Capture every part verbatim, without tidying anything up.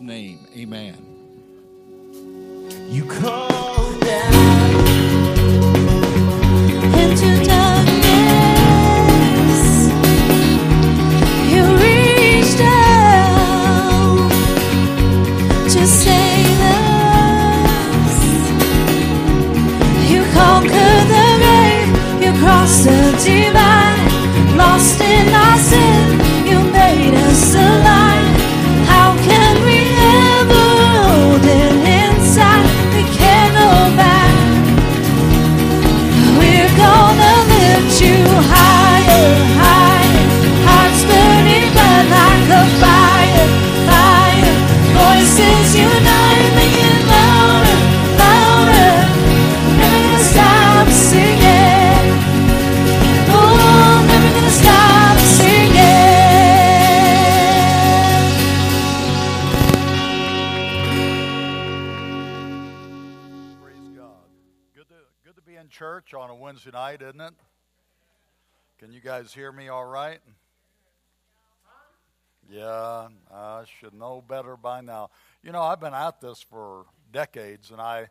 Jesus' name, amen. You call down into darkness, you reach down to save us. You conquer the grave, you cross the divide, lost in our sin, you made us alive. Church on a Wednesday night, isn't it? Can you guys hear me all right? Yeah, I should know better by now. You know, I've been at this for decades, and I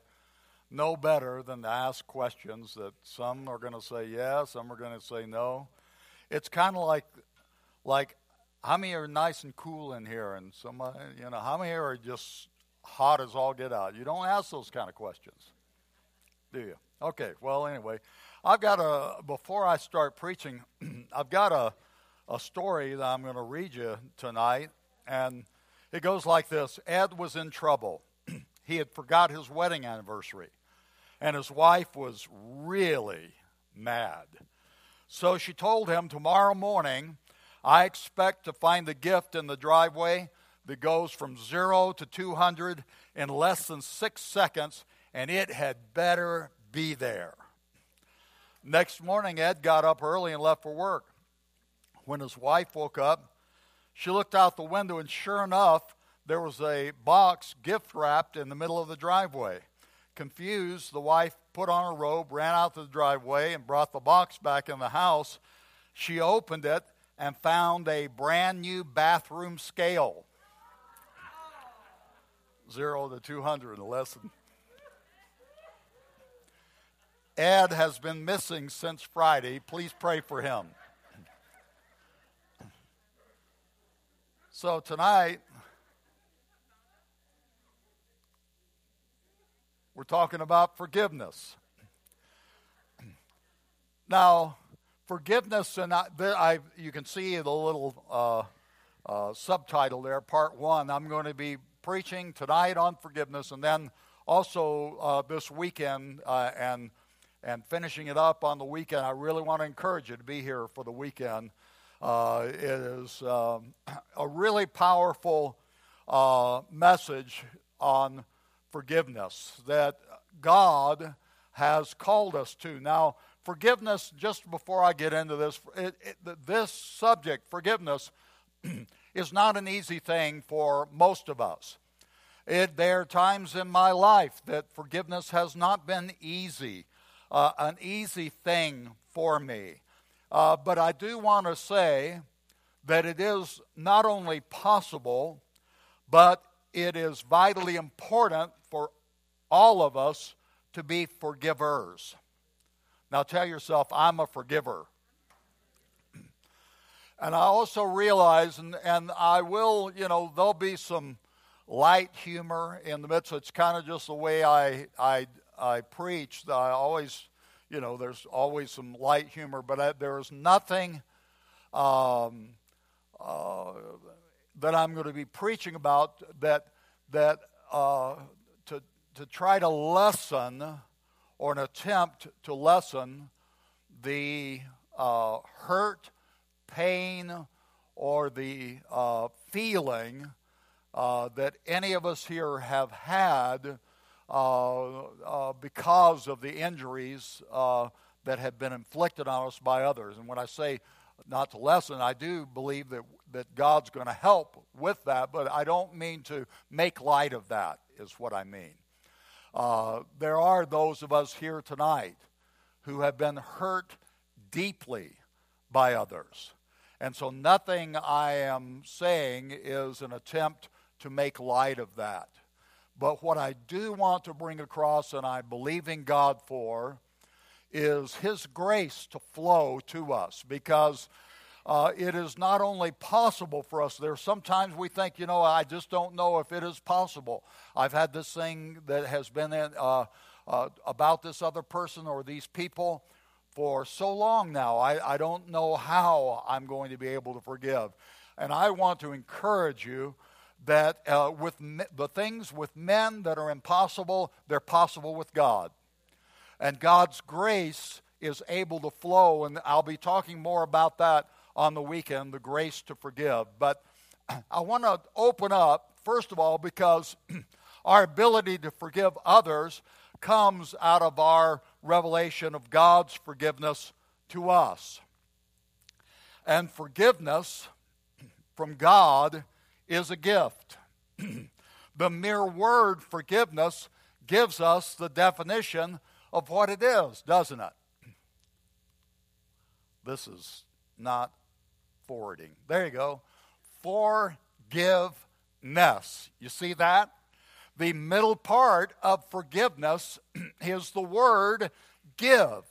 know better than to ask questions that some are going to say yeah, some are going to say no. It's kind of like, like, how many are nice and cool in here? And some, you know, how many are just hot as all get out? You don't ask those kind of questions, do you? Okay, well, anyway, I've got a, before I start preaching, I've got a, a story that I'm going to read you tonight, and it goes like this. Ed was in trouble. He had forgot his wedding anniversary, and his wife was really mad. So she told him, tomorrow morning, I expect to find the gift in the driveway that goes from zero to two hundred in less than six seconds, and it had better be there. Next morning, Ed got up early and left for work. When his wife woke up, she looked out the window, and sure enough, there was a box gift wrapped in the middle of the driveway. Confused, the wife put on her robe, ran out to the driveway, and brought the box back in the house. She opened it and found a brand new bathroom scale. Zero to two hundred, less than. Ed has been missing since Friday. Please pray for him. So tonight, we're talking about forgiveness. Now, forgiveness, and I, I, you can see the little uh, uh, subtitle there, part one. I'm going to be preaching tonight on forgiveness, and then also uh, this weekend uh, and And finishing it up on the weekend. I really want to encourage you to be here for the weekend. Uh, it is um, a really powerful uh, message on forgiveness that God has called us to. Now, forgiveness, just before I get into this, it, it, this subject, forgiveness, is not an easy thing for most of us. It, there are times in my life that forgiveness has not been easy. Uh, an easy thing for me. Uh, but I do want to say that it is not only possible, but it is vitally important for all of us to be forgivers. Now tell yourself, I'm a forgiver. And I also realize, and, and I will, you know, there'll be some light humor in the midst. It's kind of just the way I I. I preach, I always, you know, there's always some light humor, but I, there is nothing um, uh, that I'm going to be preaching about that that uh, to to try to lessen or an attempt to lessen the uh, hurt, pain, or the uh, feeling uh, that any of us here have had. Uh, uh, because of the injuries uh, that have been inflicted on us by others. And when I say not to lessen, I do believe that, that God's going to help with that, but I don't mean to make light of that is what I mean. Uh, there are those of us here tonight who have been hurt deeply by others. And so nothing I am saying is an attempt to make light of that. But what I do want to bring across, and I believe in God for, is His grace to flow to us, because uh, it is not only possible for us. There are sometimes we think, you know, I just don't know if it is possible. I've had this thing that has been in, uh, uh, about this other person or these people for so long now. I, I don't know how I'm going to be able to forgive. And I want to encourage you that uh, with me, the things with men that are impossible, they're possible with God. And God's grace is able to flow, and I'll be talking more about that on the weekend, the grace to forgive. But I want to open up, first of all, because our ability to forgive others comes out of our revelation of God's forgiveness to us. And forgiveness from God is a gift. The mere word forgiveness gives us the definition of what it is, doesn't it? This is not forwarding. There you go. Forgiveness. You see that? The middle part of forgiveness is the word give.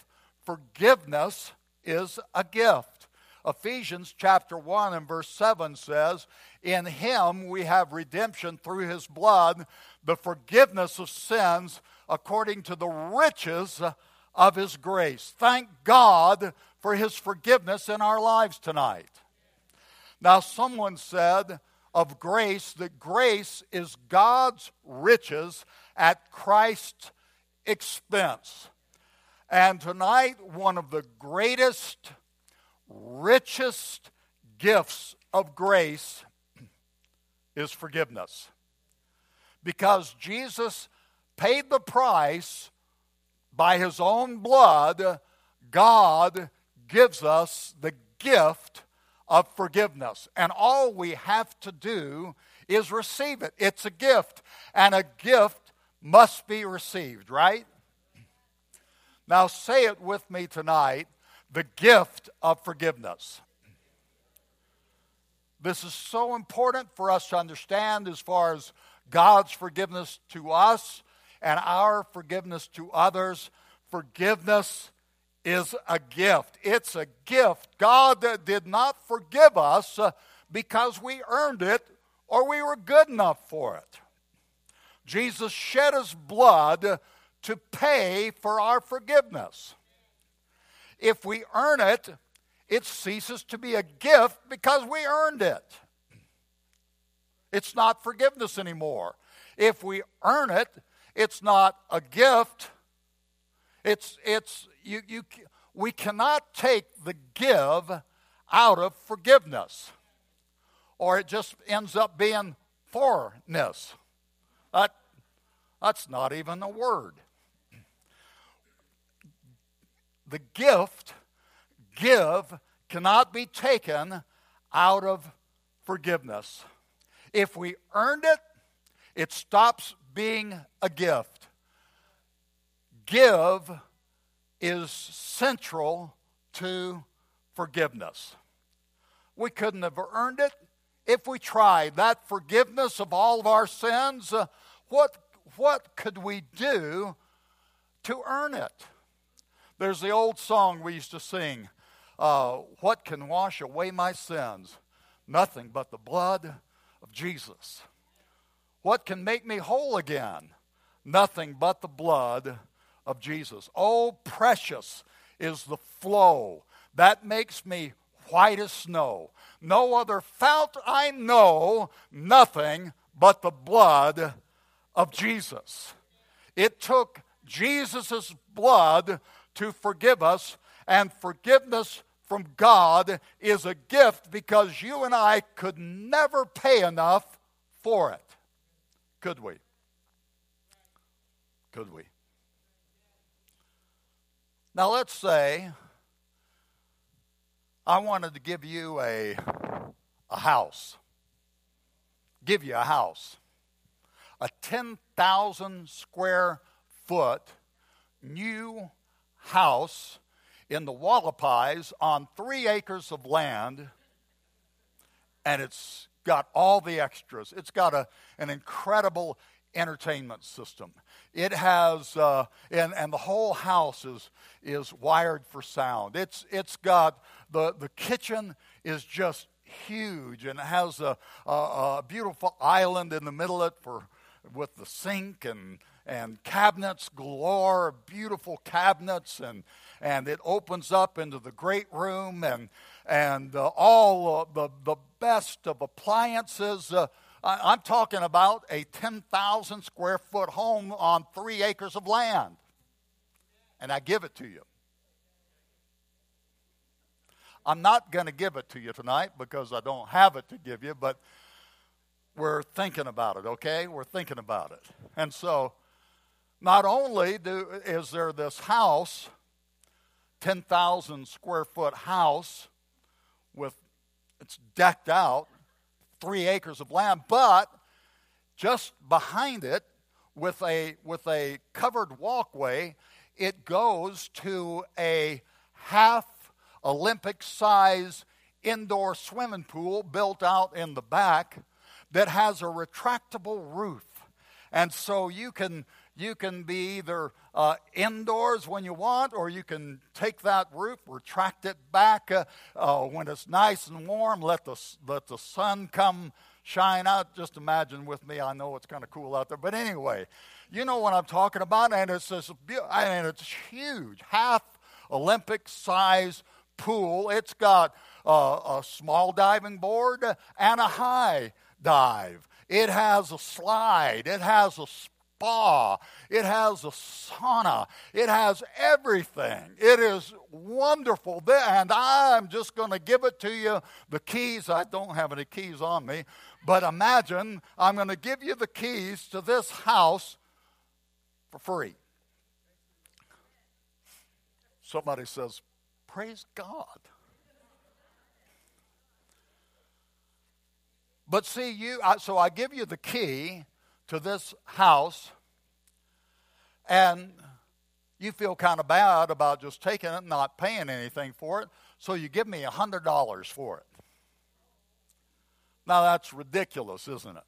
Forgiveness is a gift. Ephesians chapter one and verse seven says, "In Him we have redemption through His blood, the forgiveness of sins according to the riches of His grace." Thank God for His forgiveness in our lives tonight. Now, someone said of grace that grace is God's riches at Christ's expense. And tonight, one of the greatest, richest gifts of grace is forgiveness, because Jesus paid the price by His own blood. God gives us the gift of forgiveness, and all we have to do is receive it. It's a gift, and a gift must be received, right? Now say it with me tonight: the gift of forgiveness. This is so important for us to understand as far as God's forgiveness to us and our forgiveness to others. Forgiveness is a gift. It's a gift. God did not forgive us because we earned it or we were good enough for it. Jesus shed His blood to pay for our forgiveness. If we earn it, it ceases to be a gift because we earned it. It's not forgiveness anymore. If we earn it, it's not a gift. It's it's you you we cannot take the give out of forgiveness, or it just ends up being forness. That that's not even a word. The gift, give, cannot be taken out of forgiveness. If we earned it, it stops being a gift. Give is central to forgiveness. We couldn't have earned it if we tried. That forgiveness of all of our sins, uh, what, what could we do to earn it? There's the old song we used to sing, uh, "What can wash away my sins? Nothing but the blood of Jesus. What can make me whole again? Nothing but the blood of Jesus." Oh, precious is the flow that makes me white as snow. No other fount I know, nothing but the blood of Jesus. It took Jesus' blood to forgive us, and forgiveness from God is a gift because you and I could never pay enough for it. Could we? Could we? Now let's say I wanted to give you a, a house. Give you a house. A ten thousand square foot new house in the Wallapies on three acres of land, and it's got all the extras. It's got a, an incredible entertainment system. It has, uh, and and the whole house is is wired for sound. It's it's got the the kitchen is just huge, and it has a, a, a beautiful island in the middle of it for with the sink and and cabinets galore, beautiful cabinets, and and it opens up into the great room, and and uh, all uh, the the best of appliances. Uh, I'm talking about a ten thousand square foot home on three acres of land. And I give it to you. I'm not going to give it to you tonight because I don't have it to give you, but we're thinking about it, okay? We're thinking about it. And so not only do, is there this house, ten thousand square foot house, with it's decked out, three acres of land, but just behind it, with a with a covered walkway, it goes to a half Olympic size indoor swimming pool built out in the back that has a retractable roof, and so you can you can be either uh, indoors when you want, or you can take that roof, retract it back uh, uh, when it's nice and warm. Let the let the sun come shine out. Just imagine with me. I know it's kind of cool out there, but anyway, you know what I'm talking about. And it's this, and it's huge, half Olympic size pool. It's got uh, a small diving board and a high dive. It has a slide. It has a spa. It has a sauna. It has everything. It is wonderful. And I'm just going to give it to you. The keys, I don't have any keys on me, but imagine I'm going to give you the keys to this house for free. Somebody says, praise God. But see, you. I, so I give you the key to this house, and you feel kind of bad about just taking it and not paying anything for it, so you give me one hundred dollars for it. Now that's ridiculous, isn't it?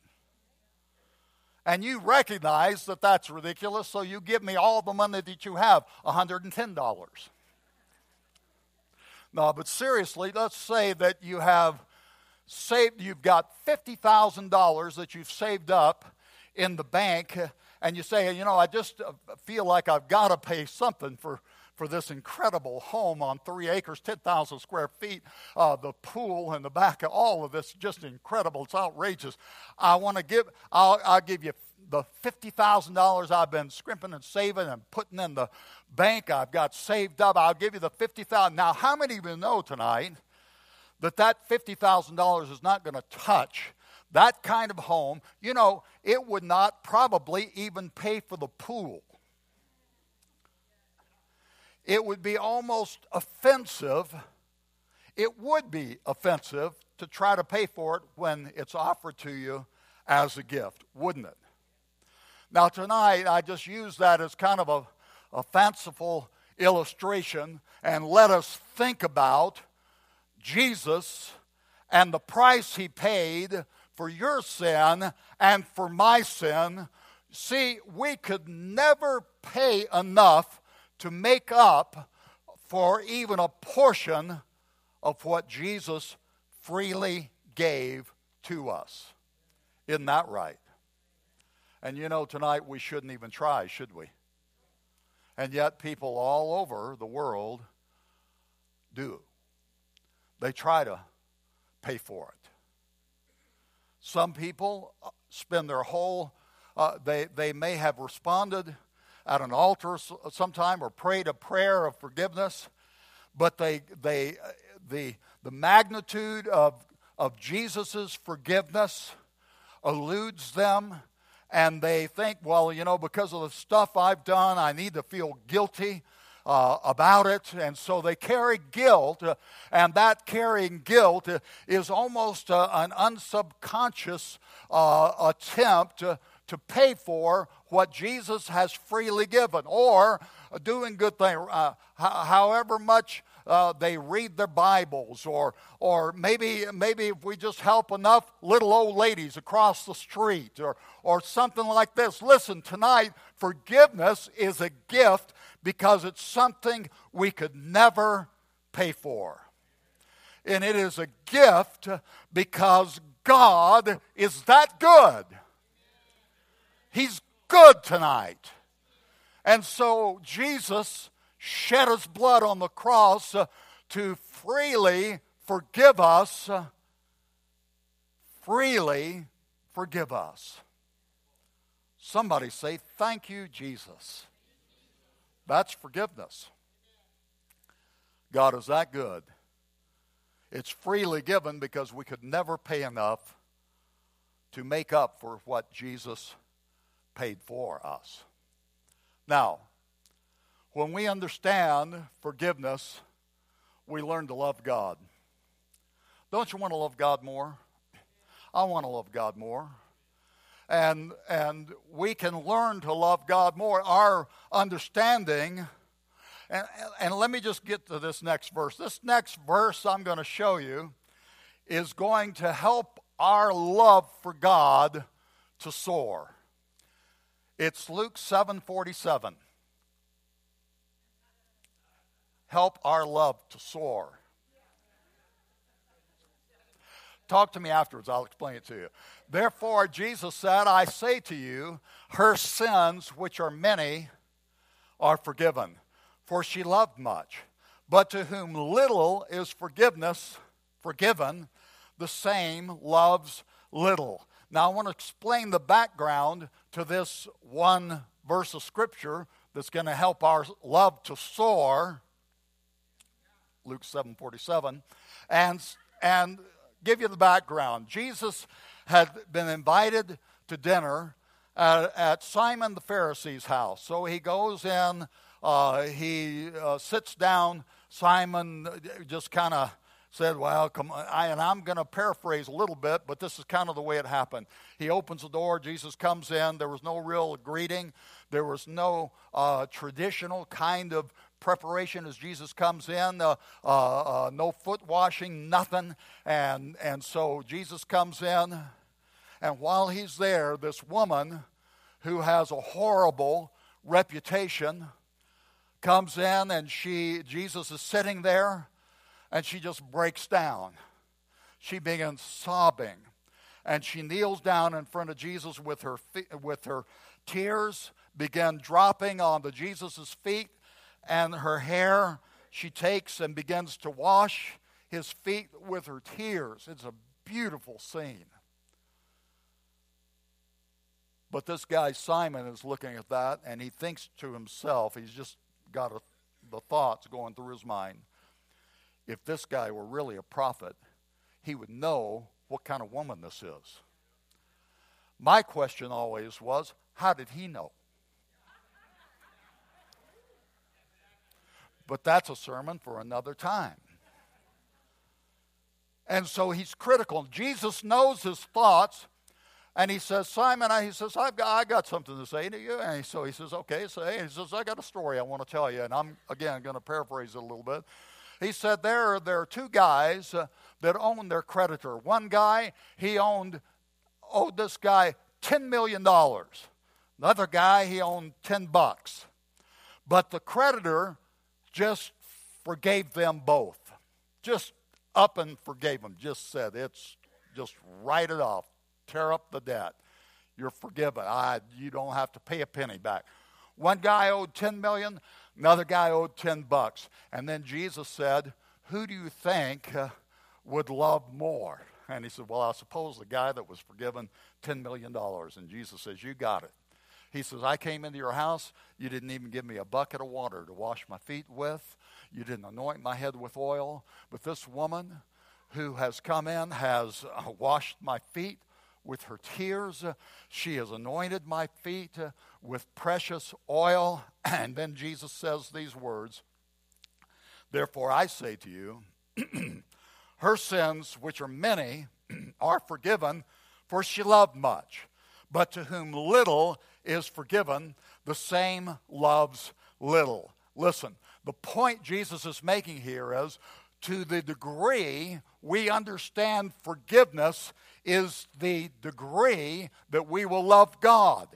And you recognize that that's ridiculous, so you give me all the money that you have, one hundred ten dollars. No, but seriously, let's say that you have saved, you've got fifty thousand dollars that you've saved up in the bank, and you say, you know, I just feel like I've got to pay something for, for this incredible home on three acres, ten thousand square feet, uh, the pool in the back, of all of this, just incredible. It's outrageous. I want to give, I'll, I'll give you the fifty thousand dollars I've been scrimping and saving and putting in the bank. I've got saved up. I'll give you the fifty thousand dollars. Now, how many of you know tonight that that fifty thousand dollars is not going to touch that kind of home? You know, it would not probably even pay for the pool. It would be almost offensive. It would be offensive to try to pay for it when it's offered to you as a gift, wouldn't it? Now, tonight, I just use that as kind of a, a fanciful illustration, and let us think about Jesus and the price he paid for your sin and for my sin. See, we could never pay enough to make up for even a portion of what Jesus freely gave to us. Isn't that right? And you know, tonight we shouldn't even try, should we? And yet people all over the world do. They try to pay for it. Some people spend their whole, uh, they, they may have responded at an altar sometime or prayed a prayer of forgiveness, but they they the the magnitude of, of Jesus' forgiveness eludes them, and they think, well, you know, because of the stuff I've done, I need to feel guilty Uh, about it, and so they carry guilt, uh, and that carrying guilt uh, is almost uh, an unsubconscious uh, attempt uh, to pay for what Jesus has freely given, or doing good things, uh, h- however much uh, they read their Bibles, or or maybe maybe if we just help enough little old ladies across the street, or or something like this. Listen, tonight, forgiveness is a gift because it's something we could never pay for. And it is a gift because God is that good. He's good tonight. And so Jesus shed his blood on the cross to freely forgive us, freely forgive us. Somebody say, thank you, Jesus. That's forgiveness. God is that good. It's freely given because we could never pay enough to make up for what Jesus paid for us. Now, when we understand forgiveness, we learn to love God. Don't you want to love God more? I want to love God more. And and we can learn to love God more. Our understanding... And, and let me just get to this next verse. This next verse I'm going to show you is going to help our love for God to soar. It's Luke seven forty-seven. Help our love to soar. Talk to me afterwards. I'll explain it to you. Therefore, Jesus said, I say to you, her sins, which are many, are forgiven. For she loved much, but to whom little is forgiveness forgiven, the same loves little. Now I want to explain the background to this one verse of Scripture that's going to help our love to soar, Luke seven forty-seven, and, and give you the background. Jesus had been invited to dinner at, at Simon the Pharisee's house, so he goes in. Uh, he uh, sits down. Simon just kind of said, well, come on. I, and I'm going to paraphrase a little bit, but this is kind of the way it happened. He opens the door. Jesus comes in. There was no real greeting. There was no uh, traditional kind of preparation as Jesus comes in. Uh, uh, uh, no foot washing, nothing. And, and so Jesus comes in, and while he's there, this woman who has a horrible reputation comes in, and she, Jesus is sitting there, and she just breaks down. She begins sobbing, and she kneels down in front of Jesus with her with her tears begin dropping onto Jesus' feet, and her hair she takes and begins to wash his feet with her tears. It's a beautiful scene. But this guy Simon is looking at that, and he thinks to himself, he's just got a, the thoughts going through his mind. If this guy were really a prophet, he would know what kind of woman this is. My question always was, how did he know? But that's a sermon for another time. And so he's critical. Jesus knows his thoughts, and he says, Simon, he says, I've got, I got something to say to you. And so he says, okay, say. So he says, I got a story I want to tell you. And I'm, again, going to paraphrase it a little bit. He said, there are, there are two guys uh, that own their creditor. One guy, he owned, owed this guy ten million dollars. Another guy, he owned ten bucks. But the creditor just forgave them both. Just up and forgave them. Just said, it's just write it off. Tear up the debt. You're forgiven. I, you don't have to pay a penny back. One guy owed ten million dollars. Another guy owed ten bucks. And then Jesus said, who do you think uh, would love more? And he said, well, I suppose the guy that was forgiven ten million dollars. And Jesus says, you got it. He says, I came into your house. You didn't even give me a bucket of water to wash my feet with. You didn't anoint my head with oil. But this woman who has come in has uh, washed my feet with her tears. She has anointed my feet with precious oil. And then Jesus says these words, therefore I say to you, her sins, which are many, are forgiven, for she loved much. But to whom little is forgiven, the same loves little. Listen, The point Jesus is making here is, to the degree we understand forgiveness is the degree that we will love God.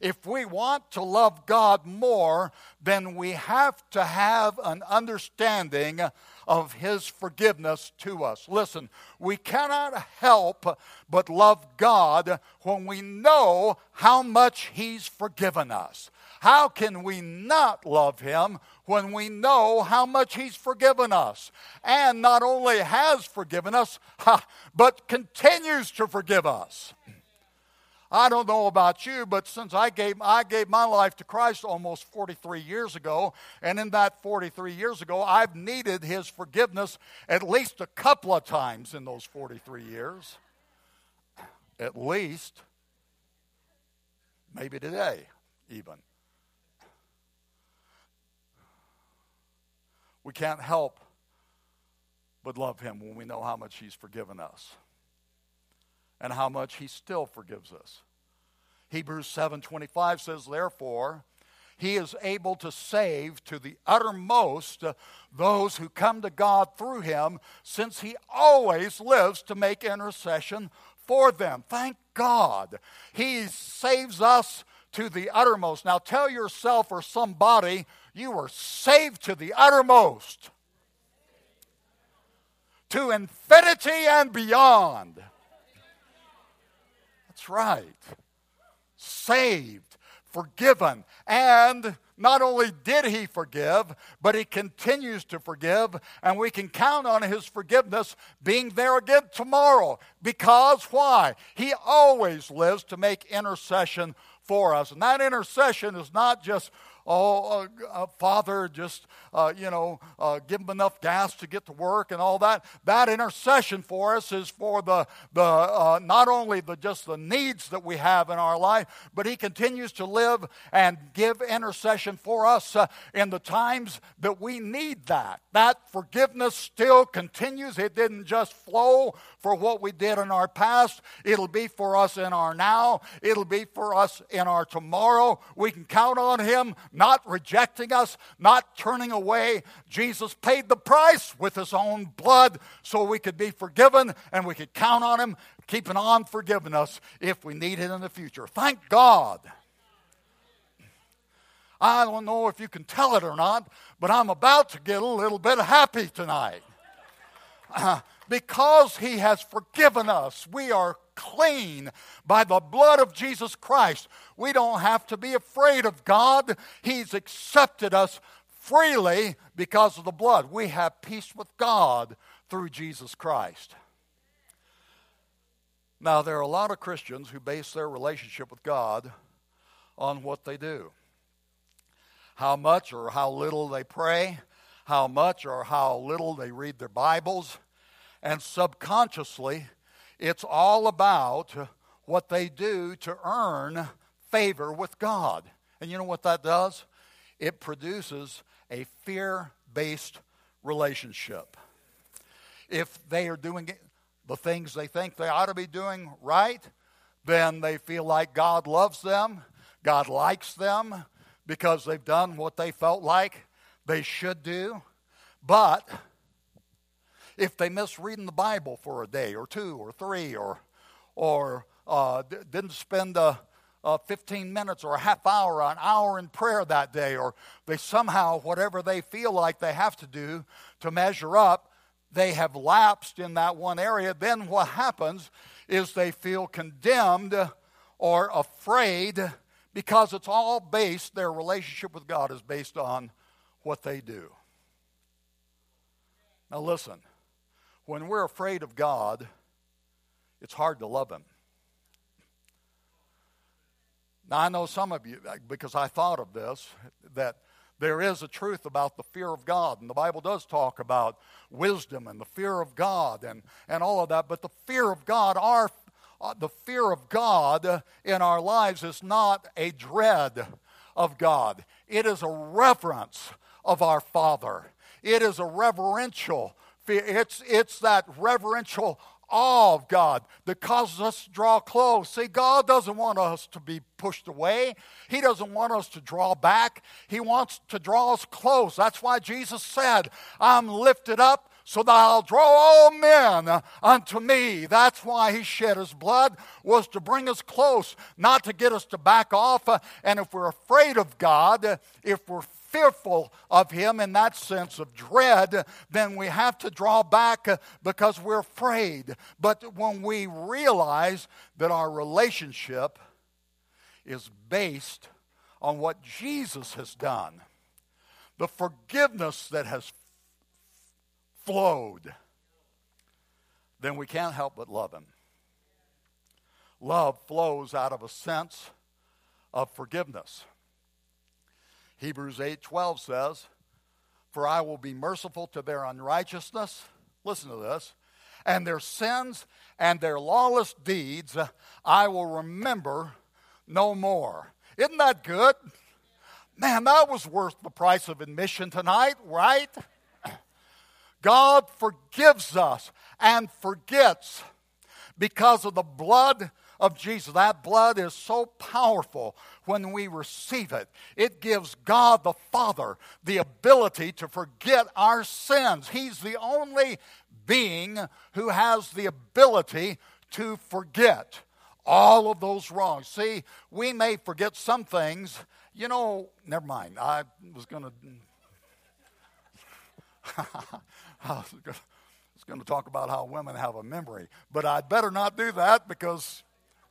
If we want to love God more, then we have to have an understanding of His forgiveness to us. Listen, we cannot help but love God when we know how much He's forgiven us. How can we not love Him when we know how much He's forgiven us? And not only has forgiven us, but continues to forgive us. I don't know about you, but since I gave I gave my life to Christ almost forty-three years ago, and in that forty-three years ago, I've needed His forgiveness at least a couple of times in those forty-three years. At least. Maybe today, even. We can't help but love Him when we know how much He's forgiven us. And how much He still forgives us. Hebrews seven twenty-five says, therefore, He is able to save to the uttermost those who come to God through Him, since He always lives to make intercession for them. Thank God. He saves us to the uttermost. Now tell yourself or somebody, you were saved to the uttermost. To infinity and beyond. That's right. Saved, forgiven, and not only did He forgive, but He continues to forgive, and we can count on His forgiveness being there again tomorrow. Because why? He always lives to make intercession for us. And that intercession is not just, oh, uh, uh, Father, just, uh, you know, uh, give them enough gas to get to work and all that. That intercession for us is for the, the uh, not only the just the needs that we have in our life, but He continues to live and give intercession for us uh, in the times that we need that. That forgiveness still continues. It didn't just flow for what we did in our past. It'll be for us in our now. It'll be for us in our tomorrow. We can count on Him not rejecting us, not turning away. Jesus paid the price with His own blood so we could be forgiven, and we could count on Him keeping on forgiving us if we need it in the future. Thank God. I don't know if you can tell it or not, but I'm about to get a little bit happy tonight. Uh, because He has forgiven us, we are clean by the blood of Jesus Christ. We don't have to be afraid of God. He's accepted us freely because of the blood. We have peace with God through Jesus Christ. Now, there are a lot of Christians who base their relationship with God on what they do. How much or how little they pray, how much or how little they read their Bibles, and subconsciously, it's all about what they do to earn favor with God. And you know what that does? It produces a fear-based relationship. If they are doing the things they think they ought to be doing right, then they feel like God loves them, God likes them, because they've done what they felt like they should do. But if they miss reading the Bible for a day or two or three or or uh, d- didn't spend uh, uh, fifteen minutes or a half hour or an hour in prayer that day, or they somehow, whatever they feel like they have to do to measure up, they have lapsed in that one area, then what happens is they feel condemned or afraid because it's all based, their relationship with God is based on what they do. Now listen. When we're afraid of God, it's hard to love Him. Now, I know some of you, because I thought of this, that there is a truth about the fear of God, and the Bible does talk about wisdom and the fear of God and, and all of that, but the fear of God, our, the fear of God in our lives is not a dread of God. It is a reverence of our Father. It is a reverential fear. It's, it's that reverential awe of God that causes us to draw close. See, God doesn't want us to be pushed away. He doesn't want us to draw back. He wants to draw us close. That's why Jesus said, I'm lifted up so that I'll draw all men unto me. That's why he shed his blood, was to bring us close, not to get us to back off. And if we're afraid of God, if we're fearful of him in that sense of dread, then we have to draw back because we're afraid. But when we realize that our relationship is based on what Jesus has done, the forgiveness that has flowed, then we can't help but love him. Love flows out of a sense of forgiveness. Hebrews eight twelve says, for I will be merciful to their unrighteousness, listen to this, and their sins and their lawless deeds I will remember no more. Isn't that good? Man, that was worth the price of admission tonight, right? God forgives us and forgets because of the blood of Jesus. That blood is so powerful when we receive it. It gives God the Father the ability to forget our sins. He's the only being who has the ability to forget all of those wrongs. See, we may forget some things. You know, never mind. I was going to... I was going to talk about how women have a memory, but I'd better not do that because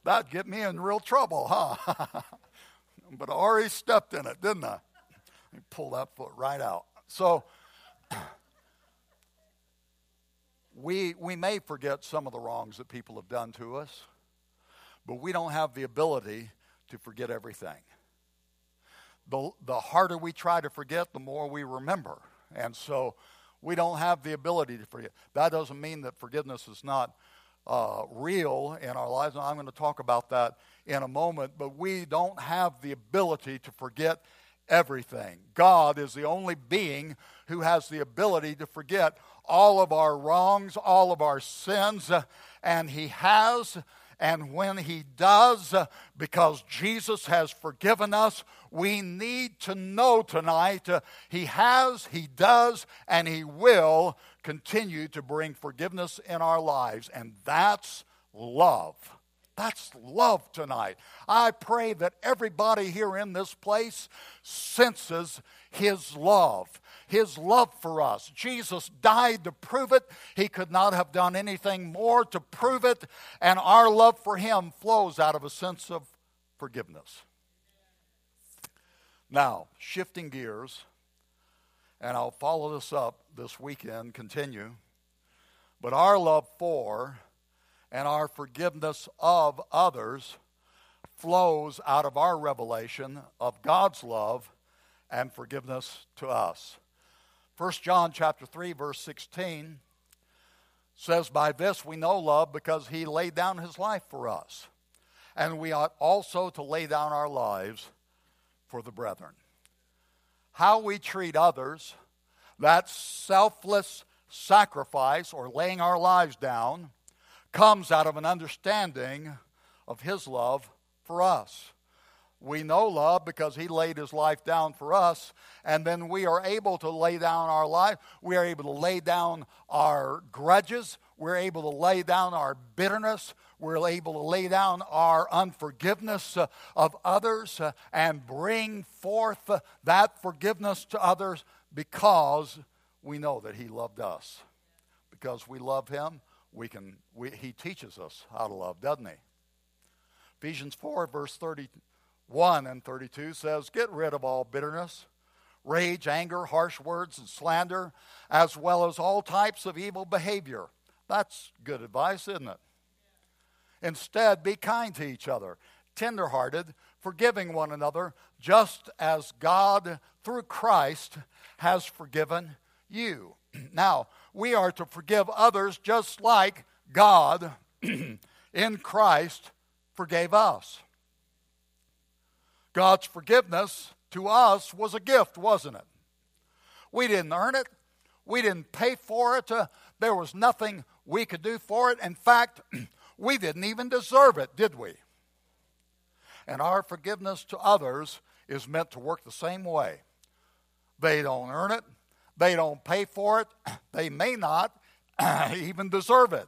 that'd get me in real trouble, huh? But I already stepped in it, didn't I? I pulled that foot right out. So we we may forget some of the wrongs that people have done to us, but we don't have the ability to forget everything. The, the harder we try to forget, the more we remember. And so we don't have the ability to forget. That doesn't mean that forgiveness is not uh, real in our lives. And I'm going to talk about that in a moment. But we don't have the ability to forget everything. God is the only being who has the ability to forget all of our wrongs, all of our sins. And he has. And when he does, because Jesus has forgiven us, we need to know tonight uh, he has, he does, and he will continue to bring forgiveness in our lives. And that's love. That's love tonight. I pray that everybody here in this place senses his love. His love for us. Jesus died to prove it. He could not have done anything more to prove it. And our love for him flows out of a sense of forgiveness. Now, shifting gears, and I'll follow this up this weekend, continue. But our love for and our forgiveness of others flows out of our revelation of God's love and forgiveness to us. First John chapter three, verse sixteen says, by this we know love, because he laid down his life for us. And we ought also to lay down our lives for the brethren. How we treat others, that selfless sacrifice or laying our lives down, comes out of an understanding of his love for us. We know love because he laid his life down for us, and then we are able to lay down our life. We are able to lay down our grudges. We're able to lay down our bitterness. We're able to lay down our unforgiveness of others and bring forth that forgiveness to others because we know that he loved us. Because we love him, we can. We, he teaches us how to love, doesn't he? Ephesians four, verse thirty. one and thirty-two says, get rid of all bitterness, rage, anger, harsh words, and slander, as well as all types of evil behavior. That's good advice, isn't it? Instead, be kind to each other, tenderhearted, forgiving one another, just as God, through Christ, has forgiven you. Now, we are to forgive others just like God in Christ forgave us. God's forgiveness to us was a gift, wasn't it? We didn't earn it. We didn't pay for it. Uh, there was nothing we could do for it. In fact, we didn't even deserve it, did we? And our forgiveness to others is meant to work the same way. They don't earn it. They don't pay for it. They may not even deserve it.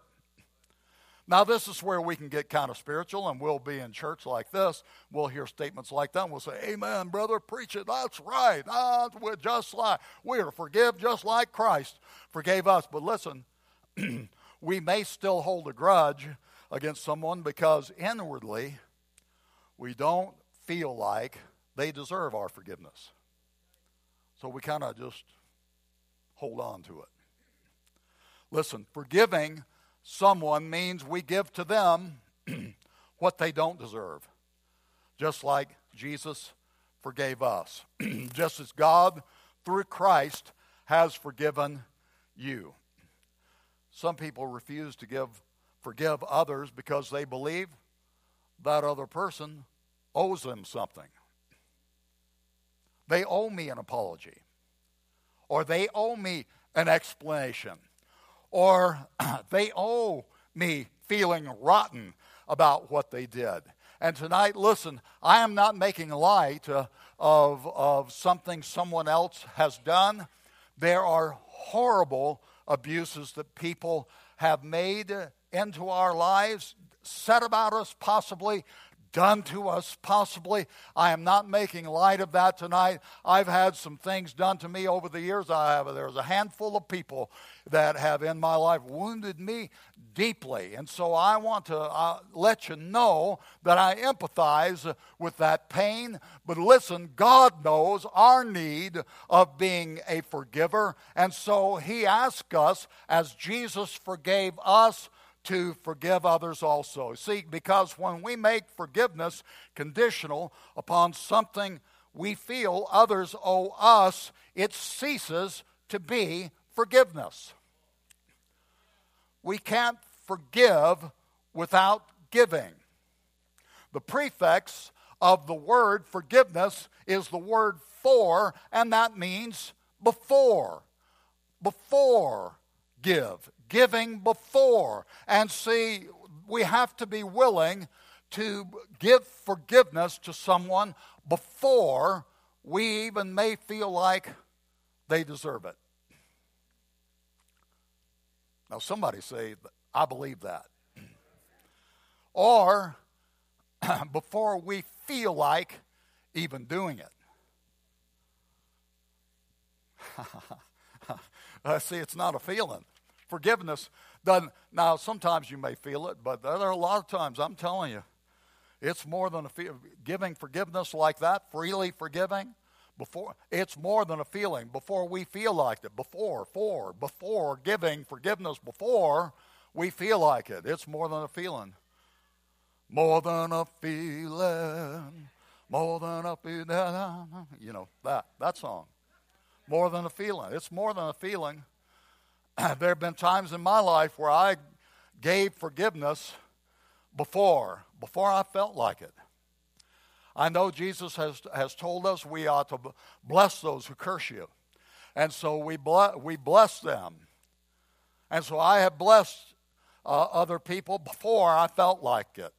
Now, this is where we can get kind of spiritual, and we'll be in church like this. We'll hear statements like that, and we'll say, amen, brother, preach it. That's right. Ah, we're just like, we are to forgive just like Christ forgave us. But listen, we may still hold a grudge against someone because inwardly we don't feel like they deserve our forgiveness. So we kind of just hold on to it. Listen, forgiving someone means we give to them what they don't deserve, just like Jesus forgave us, just as God, through Christ, has forgiven you. Some people refuse to give, forgive others because they believe that other person owes them something. They owe me an apology, or they owe me an explanation, or they owe me feeling rotten about what they did. And tonight, listen, I am not making light uh, of, of something someone else has done. There are horrible abuses that people have made into our lives, said about us possibly, done to us possibly. I am not making light of that tonight. I've had some things done to me over the years. I have there's a handful of people that have in my life wounded me deeply, and so I want to uh, let you know that I empathize with that pain. But listen, God knows our need of being a forgiver, and so He asks us, as Jesus forgave us, to forgive others also. See, because when we make forgiveness conditional upon something we feel others owe us, it ceases to be forgiveness. We can't forgive without giving. The prefix of the word forgiveness is the word for, and that means before. Before give. Giving before. And see, we have to be willing to give forgiveness to someone before we even may feel like they deserve it. Now, somebody say, I believe that. Or before we feel like even doing it. uh, see, it's not a feeling. Forgiveness doesn't, now sometimes you may feel it, but there are a lot of times, I'm telling you, it's more than a feeling. Giving forgiveness like that, freely forgiving, before it's more than a feeling. Before we feel like it, before, for, before giving forgiveness, before we feel like it, it's more than a feeling. More than a feeling, more than a feeling, you know, that, that song. More than a feeling, it's more than a feeling. There have been times in my life where I gave forgiveness before, before I felt like it. I know Jesus has, has told us we ought to bless those who curse you. And so we, ble- we bless them. And so I have blessed uh, other people before I felt like it.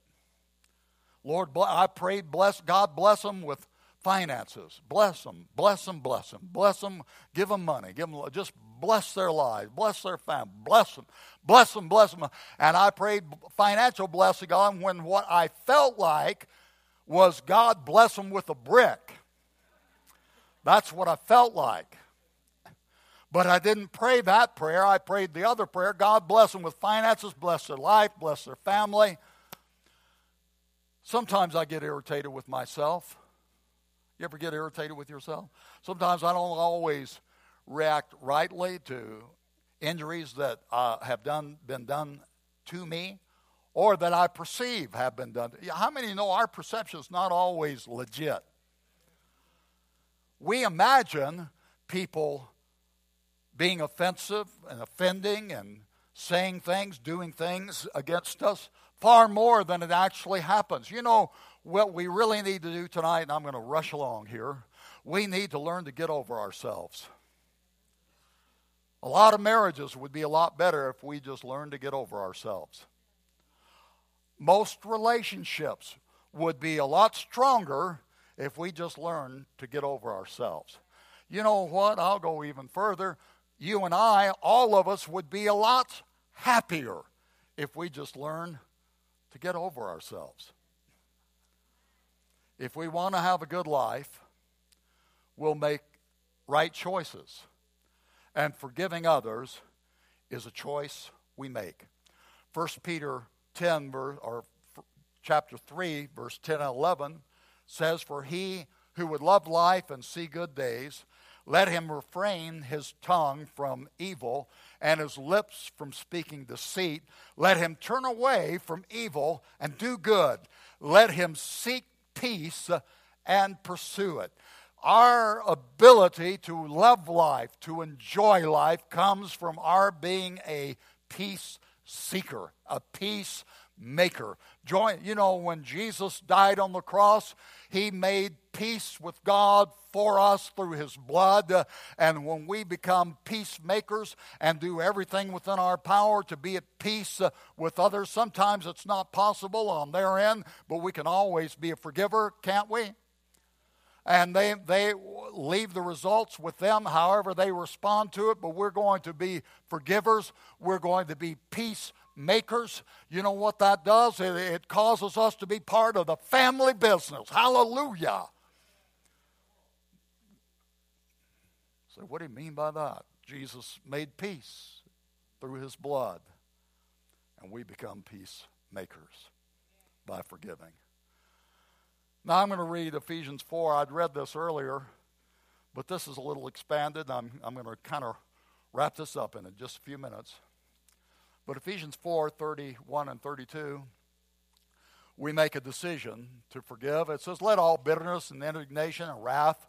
Lord, bl- I prayed, bless, God bless them with finances. Bless them, bless them, bless them, bless them, give them money, give them, just bless their lives, bless their family, bless them, bless them, bless them. And I prayed financial blessing on when what I felt like was God bless them with a brick. That's what I felt like. But I didn't pray that prayer. I prayed the other prayer. God bless them with finances, bless their life, bless their family. Sometimes I get irritated with myself. You ever get irritated with yourself? Sometimes I don't always react rightly to injuries that uh, have done been done to me, or that I perceive have been done. How many know our perception is not always legit? We imagine people being offensive and offending and saying things, doing things against us far more than it actually happens. You know, what we really need to do tonight, and I'm going to rush along here, we need to learn to get over ourselves. A lot of marriages would be a lot better if we just learned to get over ourselves. Most relationships would be a lot stronger if we just learned to get over ourselves. You know what? I'll go even further. You and I, all of us, would be a lot happier if we just learned to get over ourselves. If we want to have a good life, we'll make right choices. And forgiving others is a choice we make. First Peter ten, or chapter three, verse ten and eleven, says, "For he who would love life and see good days, let him refrain his tongue from evil and his lips from speaking deceit. Let him turn away from evil and do good. Let him seek peace and pursue it." Our ability to love life, to enjoy life, comes from our being a peace seeker, a peace maker. Join, you know, when Jesus died on the cross, he made peace with God for us through his blood. And when we become peacemakers and do everything within our power to be at peace with others, sometimes it's not possible on their end, but we can always be a forgiver, can't we? And they they leave the results with them, however they respond to it, but we're going to be forgivers. We're going to be peacemakers. You know what that does? It, it causes us to be part of the family business. Hallelujah. So what do you mean by that? Jesus made peace through his blood, and we become peacemakers by forgiving. Now I'm going to read Ephesians four. I'd read this earlier, but this is a little expanded. I'm, I'm going to kind of wrap this up in just a few minutes. But Ephesians four, thirty-one and thirty-two, we make a decision to forgive. It says, "Let all bitterness and indignation and wrath,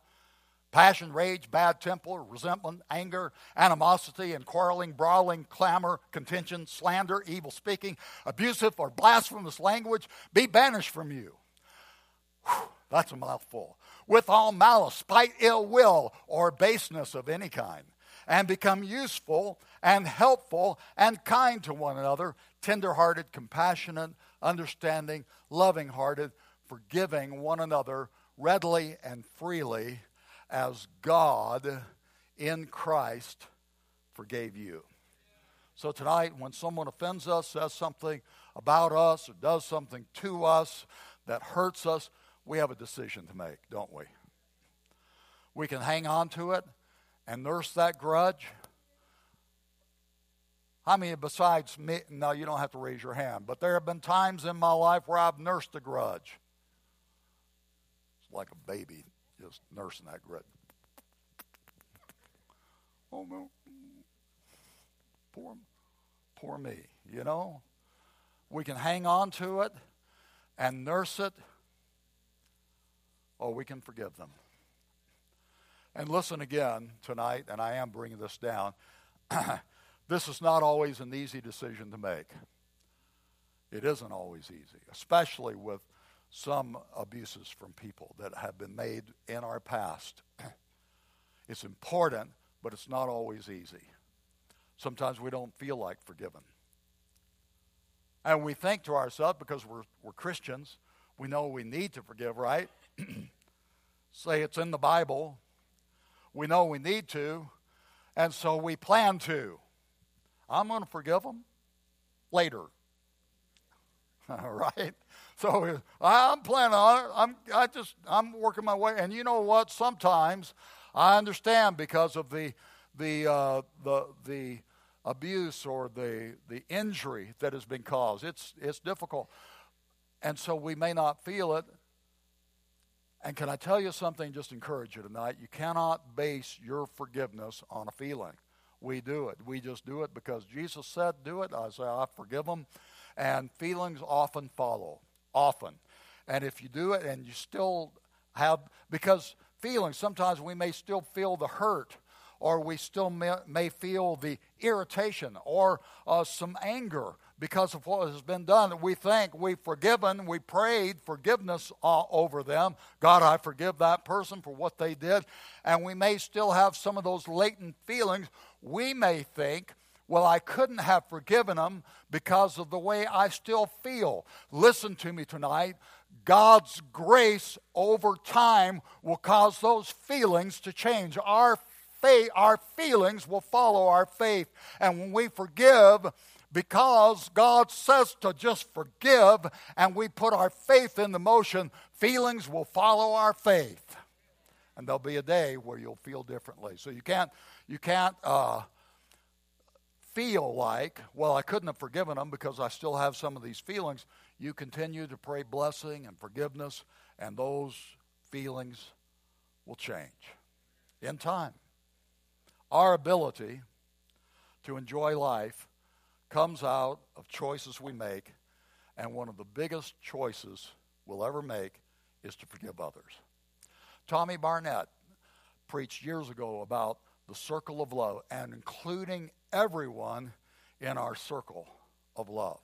passion, rage, bad temper, resentment, anger, animosity, and quarreling, brawling, clamor, contention, slander, evil speaking, abusive or blasphemous language be banished from you." Whew, that's a mouthful. "With all malice, spite, ill will, or baseness of any kind, and become useful and helpful and kind to one another, tender-hearted, compassionate, understanding, loving-hearted, forgiving one another readily and freely, as God in Christ forgave you." So tonight, when someone offends us, says something about us, or does something to us that hurts us, we have a decision to make, don't we? We can hang on to it and nurse that grudge. How many besides me? No, you don't have to raise your hand. But there have been times in my life where I've nursed a grudge. It's like a baby just nursing that grudge. Oh, no. Poor, poor me, you know? We can hang on to it and nurse it, or we can forgive them. And listen again tonight, and I am bringing this down. This is not always an easy decision to make. It isn't always easy, especially with some abuses from people that have been made in our past. It's important, but it's not always easy. Sometimes we don't feel like forgiving. And we think to ourselves, because we're, we're Christians, we know we need to forgive, right? Say it's in the Bible. We know we need to, and so we plan to. I'm going to forgive them later. All right? So I'm planning on it. I'm, I just, I'm working my way. And you know what? Sometimes I understand because of the, the, uh, the, the, abuse or the the injury that has been caused. It's it's difficult. And so we may not feel it. And can I tell you something, just encourage you tonight? You cannot base your forgiveness on a feeling. We do it. We just do it because Jesus said do it. I say, I forgive them. And feelings often follow. Often. And if you do it and you still have, because feelings, sometimes we may still feel the hurt, or we still may, may feel the irritation or uh, some anger because of what has been done. We think we've forgiven. We prayed forgiveness over them. God, I forgive that person for what they did. And we may still have some of those latent feelings. We may think, well, I couldn't have forgiven them because of the way I still feel. Listen to me tonight. God's grace over time will cause those feelings to change. Our faith, our feelings will follow our faith. And when we forgive, because God says to just forgive, and we put our faith in the motion, feelings will follow our faith. And there'll be a day where you'll feel differently. So you can't, you can't uh, feel like, well, I couldn't have forgiven them because I still have some of these feelings. You continue to pray blessing and forgiveness, and those feelings will change in time. Our ability to enjoy life comes out of choices we make, and one of the biggest choices we'll ever make is to forgive others. Tommy Barnett preached years ago about the circle of love and including everyone in our circle of love.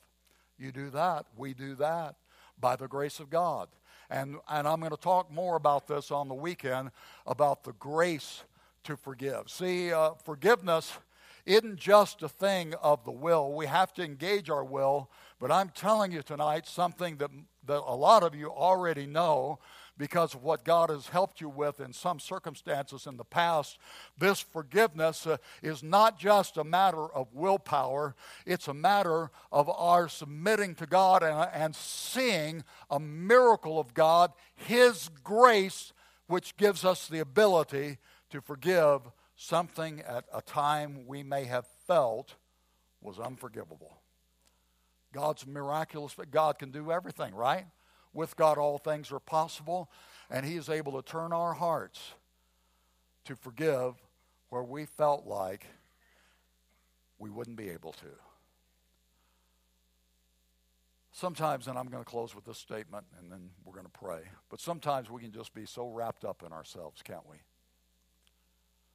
You do that, we do that by the grace of God. And, and I'm going to talk more about this on the weekend, about the grace to forgive. See, uh, forgiveness isn't just a thing of the will. We have to engage our will, but I'm telling you tonight something that, that a lot of you already know because of what God has helped you with in some circumstances in the past. This forgiveness uh, is not just a matter of willpower. It's a matter of our submitting to God and, and seeing a miracle of God, His grace, which gives us the ability to forgive something at a time we may have felt was unforgivable. God's miraculous, but God can do everything, right? With God, all things are possible, and He is able to turn our hearts to forgive where we felt like we wouldn't be able to. Sometimes, and I'm going to close with this statement, and then we're going to pray, but sometimes we can just be so wrapped up in ourselves, can't we?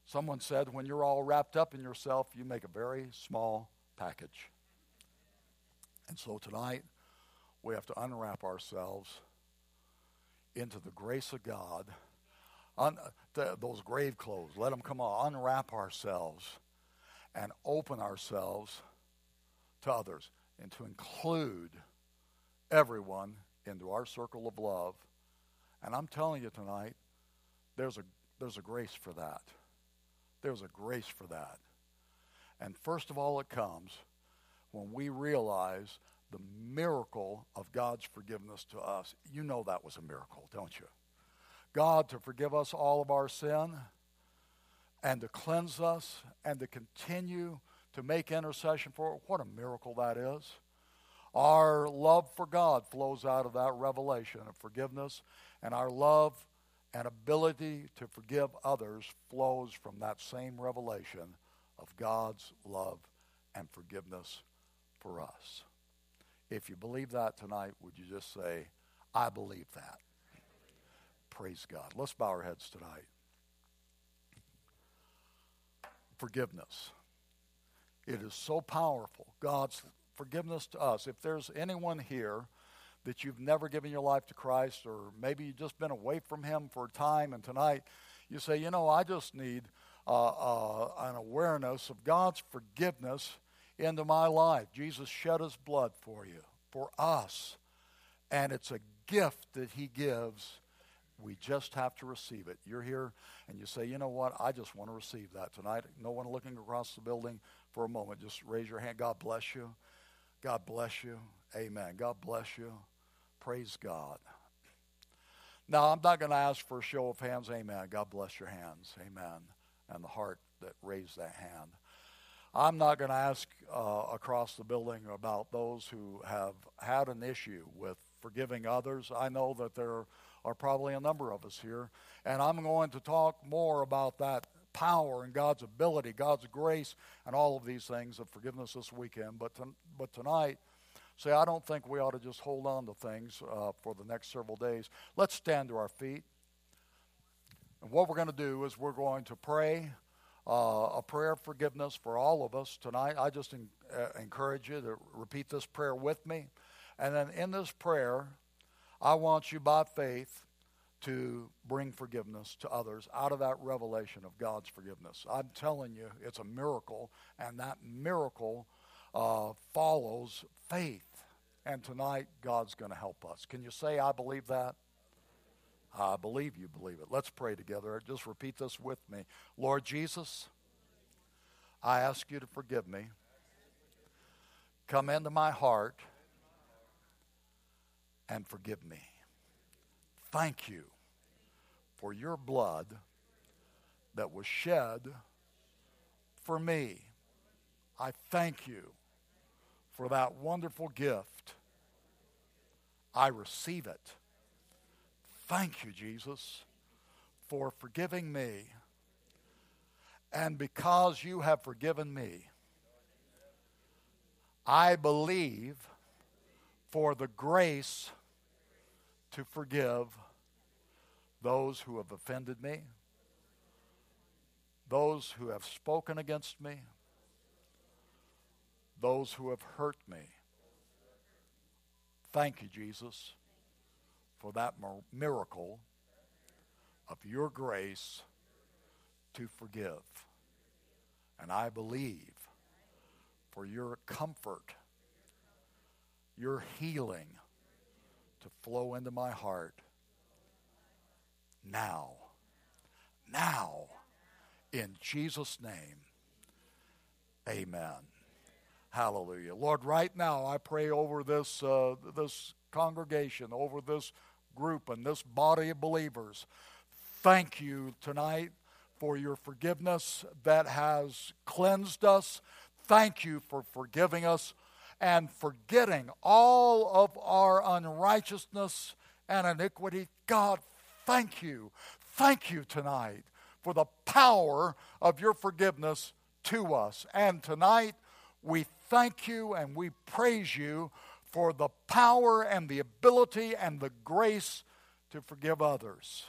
Someone said, when you're all wrapped up in yourself, you make a very small package. And so tonight, we have to unwrap ourselves into the grace of God. Un- th- those grave clothes, let them come on. Unwrap ourselves and open ourselves to others and to include everyone into our circle of love. And I'm telling you tonight, there's a there's a grace for that. There's a grace for that. And first of all, it comes when we realize the miracle of God's forgiveness to us. You know that was a miracle, don't you? God to forgive us all of our sin and to cleanse us and to continue to make intercession for it. What a miracle that is. Our love for God flows out of that revelation of forgiveness, and our love and ability to forgive others flows from that same revelation of God's love and forgiveness for us. If you believe that tonight, would you just say, I believe that? Praise God. Let's bow our heads tonight. Forgiveness. It is so powerful. God's forgiveness to us. If there's anyone here that you've never given your life to Christ, or maybe you've just been away from Him for a time, and tonight you say, you know, I just need uh, uh, an awareness of God's forgiveness into my life. Jesus shed His blood for you, for us, and it's a gift that He gives. We just have to receive it. You're here, and you say, you know what, I just want to receive that tonight. No one looking across the building for a moment. Just raise your hand. God bless you. God bless you. Amen. God bless you. Praise God. Now, I'm not going to ask for a show of hands. Amen. God bless your hands. Amen. And the heart that raised that hand. I'm not going to ask uh, across the building about those who have had an issue with forgiving others. I know that there are probably a number of us here, and I'm going to talk more about that power and God's ability, God's grace, and all of these things of forgiveness this weekend. But, to, but tonight, say, I don't think we ought to just hold on to things uh, for the next several days. Let's stand to our feet. And what we're going to do is we're going to pray uh, a prayer of forgiveness for all of us tonight. I just en- uh, encourage you to repeat this prayer with me. And then in this prayer, I want you by faith to bring forgiveness to others out of that revelation of God's forgiveness. I'm telling you, it's a miracle, and that miracle uh, follows faith. And tonight, God's going to help us. Can you say, I believe that? I believe you believe it. Let's pray together. Just repeat this with me. Lord Jesus, I ask you to forgive me. Come into my heart and forgive me. Thank you for your blood that was shed for me. I thank you for that wonderful gift. I receive it. Thank you, Jesus, for forgiving me. And because you have forgiven me, I believe for the grace to forgive those who have offended me, those who have spoken against me, those who have hurt me. Thank you, Jesus, for that miracle of your grace to forgive. And I believe for your comfort, your healing to flow into my heart now, now, in Jesus' name, amen. Hallelujah. Lord, right now I pray over this uh, this congregation, over this group and this body of believers. Thank you tonight for your forgiveness that has cleansed us. Thank you for forgiving us and forgetting all of our unrighteousness and iniquity. God, thank you. Thank you tonight for the power of your forgiveness to us. And tonight we thank you and we praise you for the power and the ability and the grace to forgive others.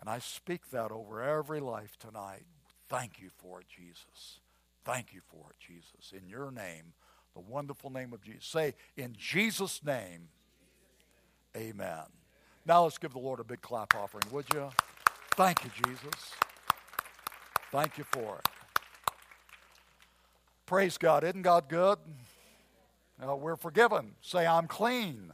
And I speak that over every life tonight. Thank you for it, Jesus. Thank you for it, Jesus. In your name, the wonderful name of Jesus. Say, in Jesus' name, amen. Now let's give the Lord a big clap offering, would you? Thank you, Jesus. Thank you for it. Praise God. Isn't God good? Uh, we're forgiven. Say, I'm clean.